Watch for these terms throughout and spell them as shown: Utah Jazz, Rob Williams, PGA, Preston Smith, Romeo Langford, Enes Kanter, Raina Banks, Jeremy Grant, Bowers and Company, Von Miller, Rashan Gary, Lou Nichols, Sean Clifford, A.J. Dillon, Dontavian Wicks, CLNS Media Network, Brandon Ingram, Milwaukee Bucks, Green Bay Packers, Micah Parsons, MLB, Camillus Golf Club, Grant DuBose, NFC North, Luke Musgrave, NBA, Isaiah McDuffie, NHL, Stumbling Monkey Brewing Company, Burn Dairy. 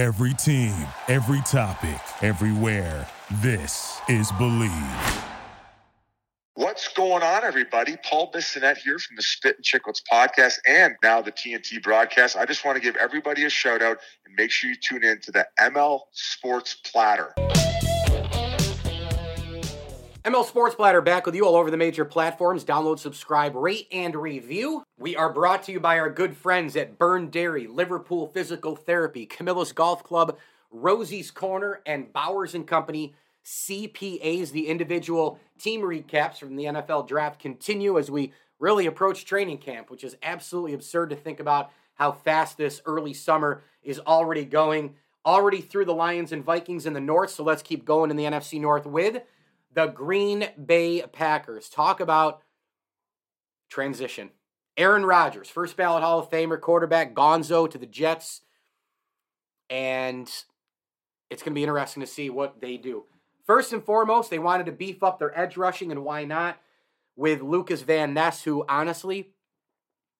Every team, every topic, everywhere. This is Believe. What's going on, everybody? Paul Bissonnette here from the Spit and Chicklets podcast and now the TNT broadcast. I just want to give everybody a shout out and make sure you tune in to the ML Sports Platter. ML Sports Platter back with you all over the major platforms. Download, subscribe, rate, and review. We are brought to you by our good friends at Burn Dairy, Liverpool Physical Therapy, Camillus Golf Club, Rosie's Corner, and Bowers and Company. CPAs, the individual team recaps from the NFL draft, continue as we really approach training camp, which is absolutely absurd to think about how fast this early summer is already going. Already through the Lions and Vikings in the North, so let's keep going in the NFC North with the Green Bay Packers. Talk about transition. Aaron Rodgers, first ballot Hall of Famer, quarterback, gonzo to the Jets. And it's going to be interesting to see what they do. First and foremost, they wanted to beef up their edge rushing, and why not, with Lucas Van Ness, who honestly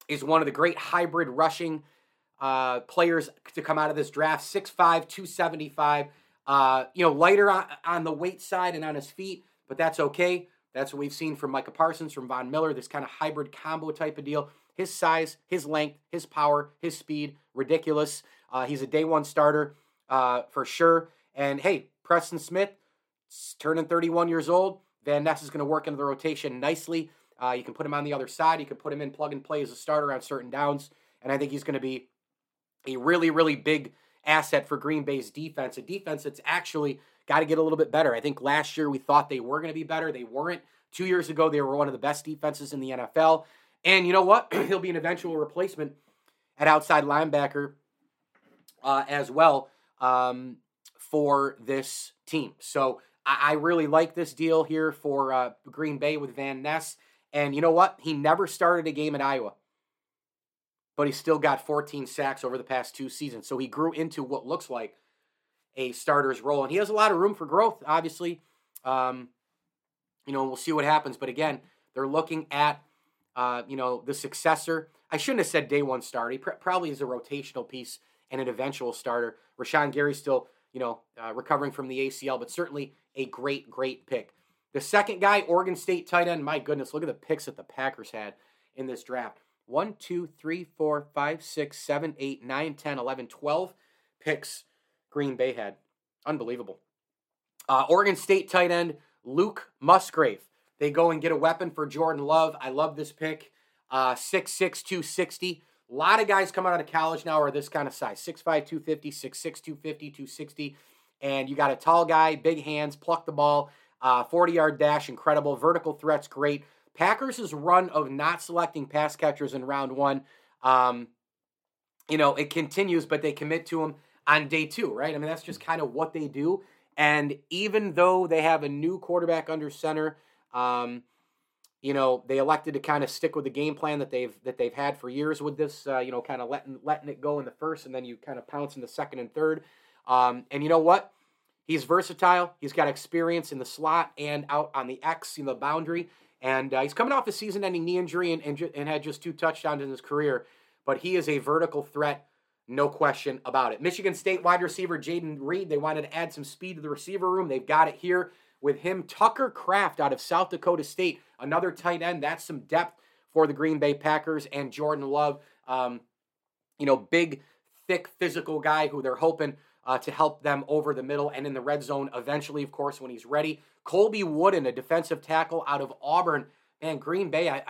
is one of the great hybrid rushing players to come out of this draft. 6'5", 275. Lighter on the weight side and on his feet, but that's okay. That's what we've seen from Micah Parsons, from Von Miller, this kind of hybrid combo type of deal. His size, his length, his power, his speed, ridiculous. He's a day one starter for sure. And hey, Preston Smith, turning 31 years old. Van Ness is going to work into the rotation nicely. You can put him on the other side. You can put him in plug and play as a starter on certain downs. And I think he's going to be a really, really big asset for Green Bay's defense, a defense that's actually got to get a little bit better. I think last year we thought they were going to be better. They weren't. 2 years ago, they were one of the best defenses in the NFL. And you know what? He'll be an eventual replacement at outside linebacker as well for this team. So I really like this deal here for Green Bay with Van Ness. And you know what? He never started a game at Iowa, but he still got 14 sacks over the past two seasons. So he grew into what looks like a starter's role. And he has a lot of room for growth, obviously. We'll see what happens. But again, they're looking at, the successor. I shouldn't have said day one starter. He probably is a rotational piece and an eventual starter. Rashan Gary still, recovering from the ACL, but certainly a great, great pick. The second guy, Oregon State tight end. My goodness, look at the picks that the Packers had in this draft. 1, 2, 3, 4, 5, 6, 7, 8, 9, 10, 11, 12 picks Green Bay had. Unbelievable. Oregon State tight end Luke Musgrave. They go and get a weapon for Jordan Love. I love this pick. 6'6", 260. A lot of guys coming out of college now are this kind of size. 6'5", 250, 6'6", 250, 260. And you got a tall guy, big hands, pluck the ball, 40-yard dash, incredible. Vertical threats, great. Packers' run of not selecting pass catchers in round one, it continues, but they commit to him on day two, right? I mean, that's just kind of what they do. And even though they have a new quarterback under center, they elected to kind of stick with the game plan that they've had for years with this, kind of letting it go in the first, and then you kind of pounce in the second and third. And you know what? He's versatile. He's got experience in the slot and out on the X, the boundary. And he's coming off a season-ending knee injury and had just 2 touchdowns in his career. But he is a vertical threat, no question about it. Michigan State wide receiver Jayden Reed, they wanted to add some speed to the receiver room. They've got it here with him. Tucker Kraft out of South Dakota State, another tight end. That's some depth for the Green Bay Packers. And Jordan Love, big, thick, physical guy who they're hoping to help them over the middle and in the red zone eventually, of course, when he's ready. Colby Wooden, a defensive tackle out of Auburn. Man, Green Bay, I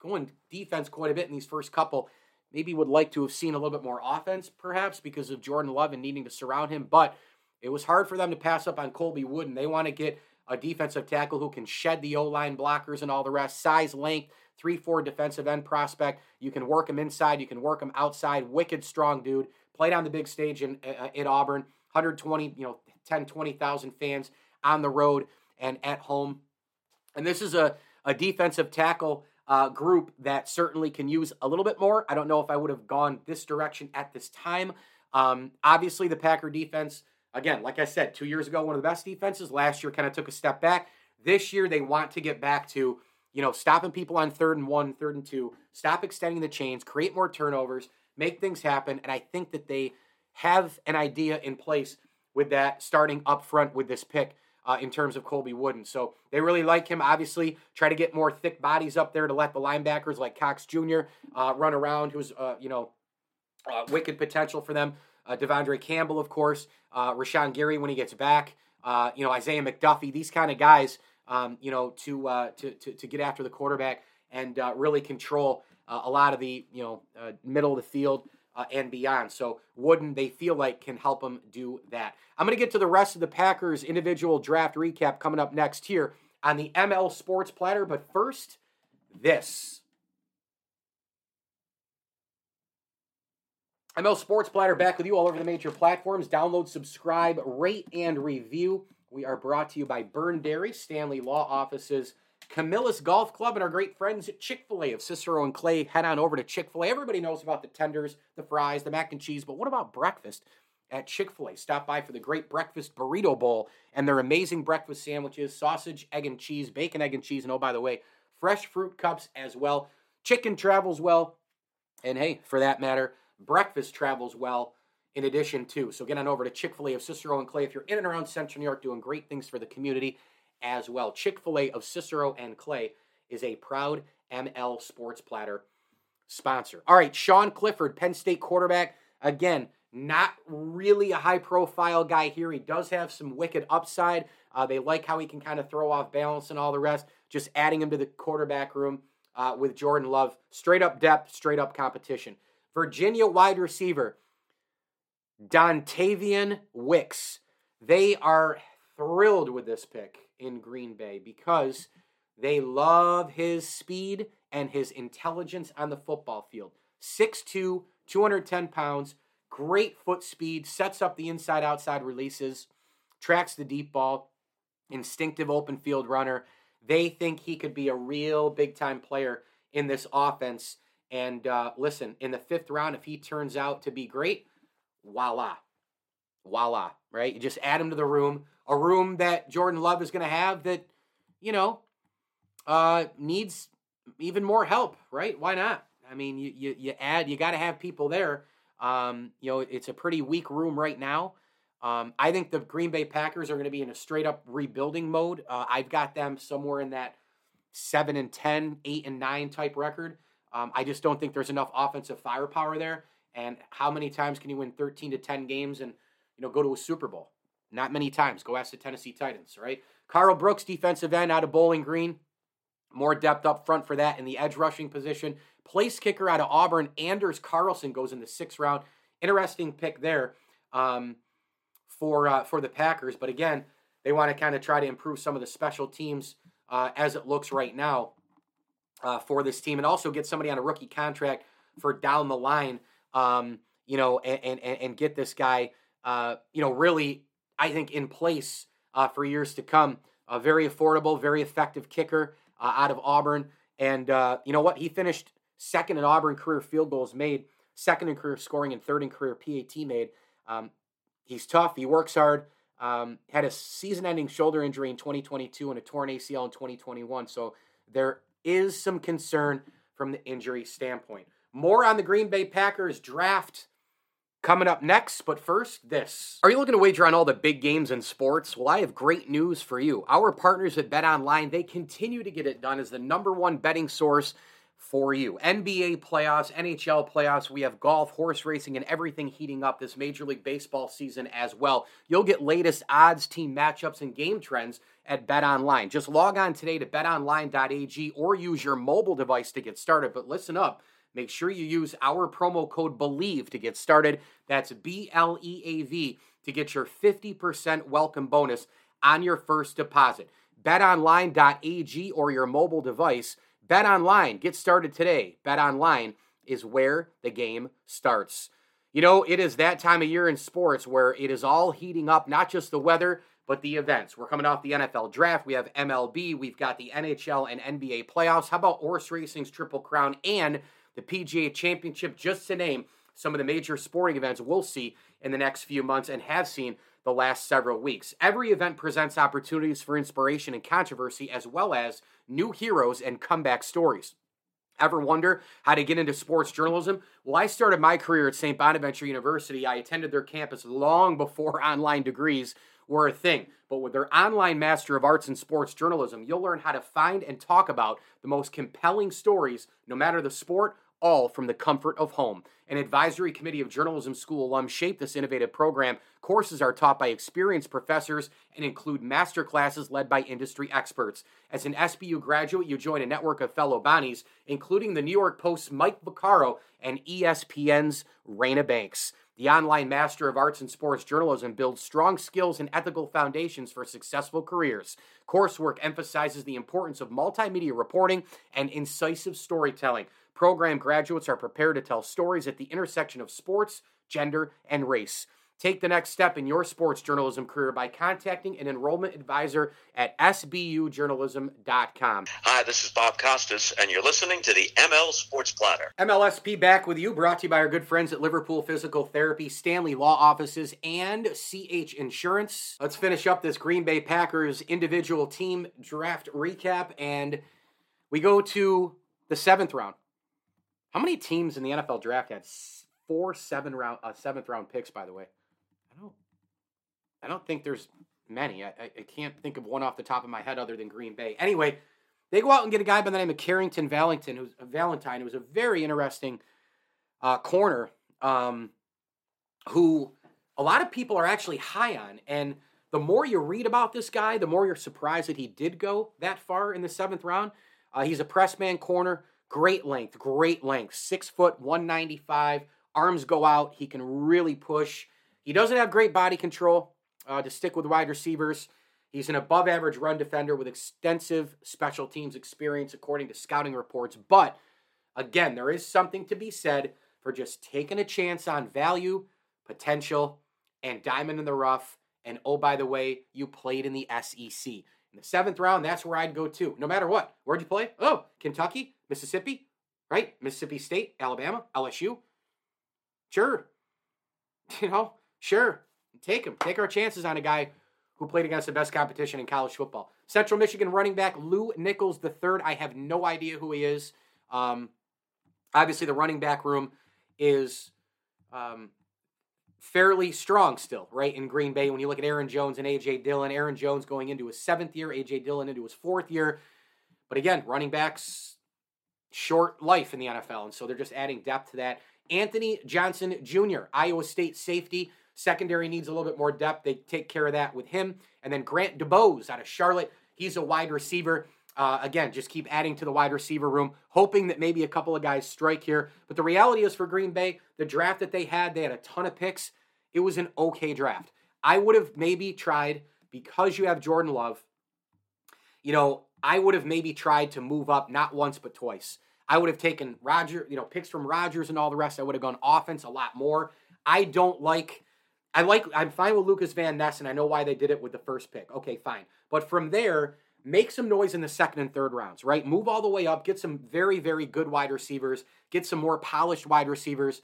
going defense quite a bit in these first couple. Maybe would like to have seen a little bit more offense, perhaps, because of Jordan Love and needing to surround him. But it was hard for them to pass up on Colby Wooden. They want to get a defensive tackle who can shed the O-line blockers and all the rest. Size, length, 3-4 defensive end prospect. You can work him inside. You can work him outside. Wicked strong dude. Played on the big stage in Auburn. 20,000 fans on the road and at home. And this is a defensive tackle group that certainly can use a little bit more. I don't know if I would have gone this direction at this time. Obviously, the Packer defense, again, like I said, 2 years ago, one of the best defenses. Last year, kind of took a step back. This year, they want to get back to, stopping people on 3rd and 1, 3rd and 2, stop extending the chains, create more turnovers, make things happen, and I think that they have an idea in place with that starting up front with this pick in terms of Colby Wooden. So they really like him, obviously. Try to get more thick bodies up there to let the linebackers like Cox Jr. Run around, who's, wicked potential for them. Devondre Campbell, of course. Rashan Gary when he gets back. Isaiah McDuffie. These kind of guys, to get after the quarterback and really control a lot of the, middle of the field and beyond. So Wooden, they feel like, can help them do that. I'm going to get to the rest of the Packers individual draft recap coming up next here on the ML Sports Platter. But first, this. ML Sports Platter back with you all over the major platforms. Download, subscribe, rate, and review. We are brought to you by Burn Dairy, Stanley Law Offices, Camillus Golf Club, and our great friends at Chick-fil-A of Cicero and Clay. Head on over to Chick-fil-A. Everybody knows about the tenders, the fries, the mac and cheese, but what about breakfast at Chick-fil-A? Stop by for the great breakfast burrito bowl and their amazing breakfast sandwiches, sausage, egg and cheese, bacon, egg and cheese, and oh, by the way, fresh fruit cups as well. Chicken travels well, and hey, for that matter, breakfast travels well in addition to. So get on over to Chick-fil-A of Cicero and Clay if you're in and around Central New York, doing great things for the community as well. Chick-fil-A of Cicero and Clay is a proud ML Sports Platter sponsor. All right, Sean Clifford, Penn State quarterback. Again, not really a high-profile guy here. He does have some wicked upside. They like how he can kind of throw off balance and all the rest. Just adding him to the quarterback room with Jordan Love. Straight-up depth, straight-up competition. Virginia wide receiver, Dontavian Wicks. They are thrilled with this pick in Green Bay because they love his speed and his intelligence on the football field. 6'2", 210 pounds, great foot speed, sets up the inside-outside releases, tracks the deep ball, instinctive open field runner. They think he could be a real big-time player in this offense. And listen, in the fifth round, if he turns out to be great, voila, right? You just add him to the room, a room that Jordan Love is going to have that, needs even more help, right? Why not? I mean, you got to have people there. It's a pretty weak room right now. I think the Green Bay Packers are going to be in a straight up rebuilding mode. I've got them somewhere in that 7-10, 8-9 type record. I just don't think there's enough offensive firepower there. And how many times can you win 13-10 games and, go to a Super Bowl? Not many times. Go ask the Tennessee Titans, right? Carl Brooks, defensive end out of Bowling Green. More depth up front for that in the edge rushing position. Place kicker out of Auburn, Anders Carlson, goes in the sixth round. Interesting pick there for the Packers. But again, they want to kind of try to improve some of the special teams as it looks right now for this team, and also get somebody on a rookie contract for down the line, and get this guy, really, I think, in place for years to come. A very affordable, very effective kicker out of Auburn. And you know what? He finished second in Auburn career field goals made, second in career scoring, and third in career PAT made. He's tough. He works hard. Had a season-ending shoulder injury in 2022 and a torn ACL in 2021. So there is some concern from the injury standpoint. More on the Green Bay Packers draft coming up next, but first, this. Are you looking to wager on all the big games in sports? Well, I have great news for you. Our partners at BetOnline, they continue to get it done as the number one betting source for you. NBA playoffs, NHL playoffs, we have golf, horse racing, and everything heating up this Major League Baseball season as well. You'll get latest odds, team matchups, and game trends at BetOnline. Just log on today to betonline.ag or use your mobile device to get started, but listen up. Make sure you use our promo code BELIEVE to get started. That's BLEAV to get your 50% welcome bonus on your first deposit. BetOnline.ag or your mobile device. BetOnline. Get started today. BetOnline is where the game starts. It is that time of year in sports where it is all heating up, not just the weather, but the events. We're coming off the NFL draft. We have MLB. We've got the NHL and NBA playoffs. How about horse racing's Triple Crown and the PGA Championship, just to name some of the major sporting events we'll see in the next few months and have seen the last several weeks. Every event presents opportunities for inspiration and controversy, as well as new heroes and comeback stories. Ever wonder how to get into sports journalism? Well, I started my career at St. Bonaventure University. I attended their campus long before online degrees were a thing. But with their online Master of Arts in Sports Journalism, you'll learn how to find and talk about the most compelling stories, no matter the sport, all from the comfort of home. An advisory committee of journalism school alums shape this innovative program. Courses are taught by experienced professors and include master classes led by industry experts. As an SBU graduate, you join a network of fellow Bonnies, including the New York Post's Mike Vaccaro and ESPN's Raina Banks. The online Master of Arts in Sports Journalism builds strong skills and ethical foundations for successful careers. Coursework emphasizes the importance of multimedia reporting and incisive storytelling. Program graduates are prepared to tell stories at the intersection of sports, gender, and race. Take the next step in your sports journalism career by contacting an enrollment advisor at sbujournalism.com. Hi, this is Bob Costas, and you're listening to the ML Sports Platter. MLSP back with you, brought to you by our good friends at Liverpool Physical Therapy, Stanley Law Offices, and CH Insurance. Let's finish up this Green Bay Packers individual team draft recap, and we go to the seventh round. How many teams in the NFL draft had four seventh round picks, by the way? I don't think there's many. I can't think of one off the top of my head other than Green Bay. Anyway, they go out and get a guy by the name of Carrington Valentine, who's a very interesting corner who a lot of people are actually high on. And the more you read about this guy, the more you're surprised that he did go that far in the seventh round. He's a press man corner, great length, 6 foot, 195. Arms go out. He can really push. He doesn't have great body control to stick with wide receivers. He's an above-average run defender with extensive special teams experience, according to scouting reports. But, again, there is something to be said for just taking a chance on value, potential, and diamond in the rough. And, oh, by the way, you played in the SEC. In the seventh round, that's where I'd go, too. No matter what. Where'd you play? Oh, Kentucky, Mississippi, right? Mississippi State, Alabama, LSU. Sure. Sure. Take him. Take our chances on a guy who played against the best competition in college football. Central Michigan running back Lou Nichols III. I have no idea who he is. Obviously, the running back room is fairly strong still, right, in Green Bay. When you look at Aaron Jones and A.J. Dillon, Aaron Jones going into his seventh year, A.J. Dillon into his fourth year. But again, running backs, short life in the NFL, and so they're just adding depth to that. Anthony Johnson Jr., Iowa State safety. Secondary needs a little bit more depth. They take care of that with him. And then Grant DuBose out of Charlotte. He's a wide receiver. Again, just keep adding to the wide receiver room, hoping that maybe a couple of guys strike here. But the reality is for Green Bay, the draft that they had a ton of picks. It was an okay draft. I would have maybe tried, because you have Jordan Love, I would have maybe tried to move up not once but twice. I would have taken picks from Rodgers and all the rest. I would have gone offense a lot more. I'm fine with Lucas Van Ness, and I know why they did it with the first pick. Okay, fine. But from there, make some noise in the second and third rounds, right? Move all the way up. Get some very, very good wide receivers. Get some more polished wide receivers.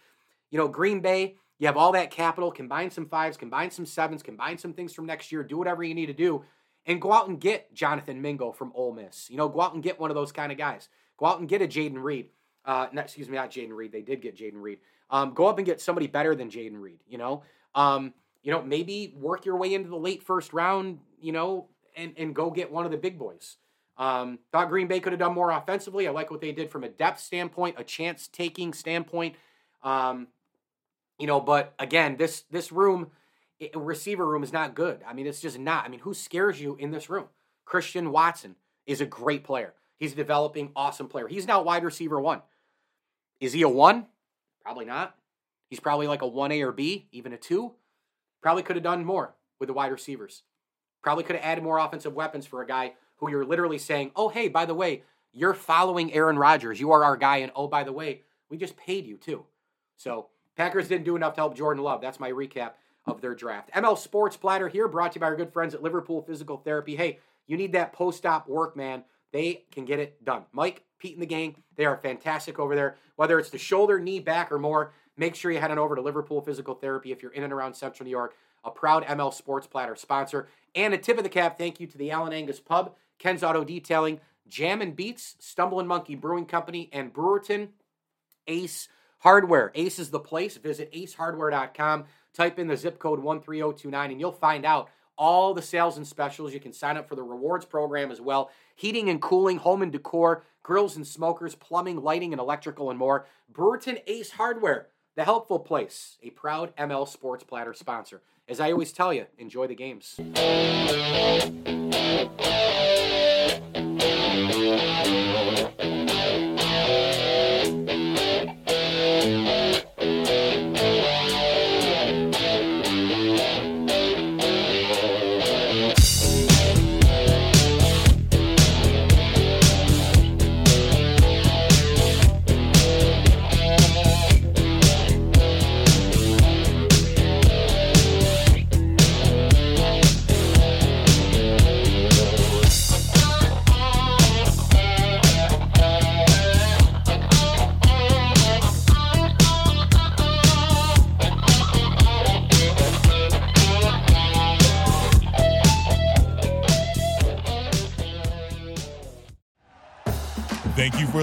Green Bay, you have all that capital. Combine some fives, combine some sevens, combine some things from next year. Do whatever you need to do. And go out and get Jonathan Mingo from Ole Miss. Go out and get one of those kind of guys. Go out and get a Jayden Reed. Not Jayden Reed. They did get Jayden Reed. Go up and get somebody better than Jayden Reed, Maybe work your way into the late first round, and go get one of the big boys. Thought Green Bay could have done more offensively. I like what they did from a depth standpoint, a chance-taking standpoint. But again, this room, receiver room is not good. It's just not. Who scares you in this room? Christian Watson is a great player. He's a developing, awesome player. He's now wide receiver 1. Is he a 1? Probably not. He's probably like a 1A or B, even a 2. Probably could have done more with the wide receivers. Probably could have added more offensive weapons for a guy who you're literally saying, oh, hey, by the way, you're following Aaron Rodgers. You are our guy, and oh, by the way, we just paid you too. So Packers didn't do enough to help Jordan Love. That's my recap of their draft. ML Sports Platter here, brought to you by our good friends at Liverpool Physical Therapy. Hey, you need that post-op work, man. They can get it done. Mike, Pete, and the gang, they are fantastic over there. Whether it's the shoulder, knee, back, or more, make sure you head on over to Liverpool Physical Therapy if you're in and around Central New York, a proud ML Sports Platter sponsor. And a tip of the cap, thank you to the Allen Angus Pub, Ken's Auto Detailing, Jam and Beats, Stumbling Monkey Brewing Company, and Brewerton, Ace Hardware. Ace is the place. Visit acehardware.com. Type in the zip code 13029, and you'll find out all the sales and specials. You can sign up for the rewards program as well. Heating and cooling, home and decor, grills and smokers, plumbing, lighting, and electrical, and more. Brewerton Ace Hardware, the helpful place, a proud ML Sports Platter sponsor. As I always tell you, enjoy the games. Thank you for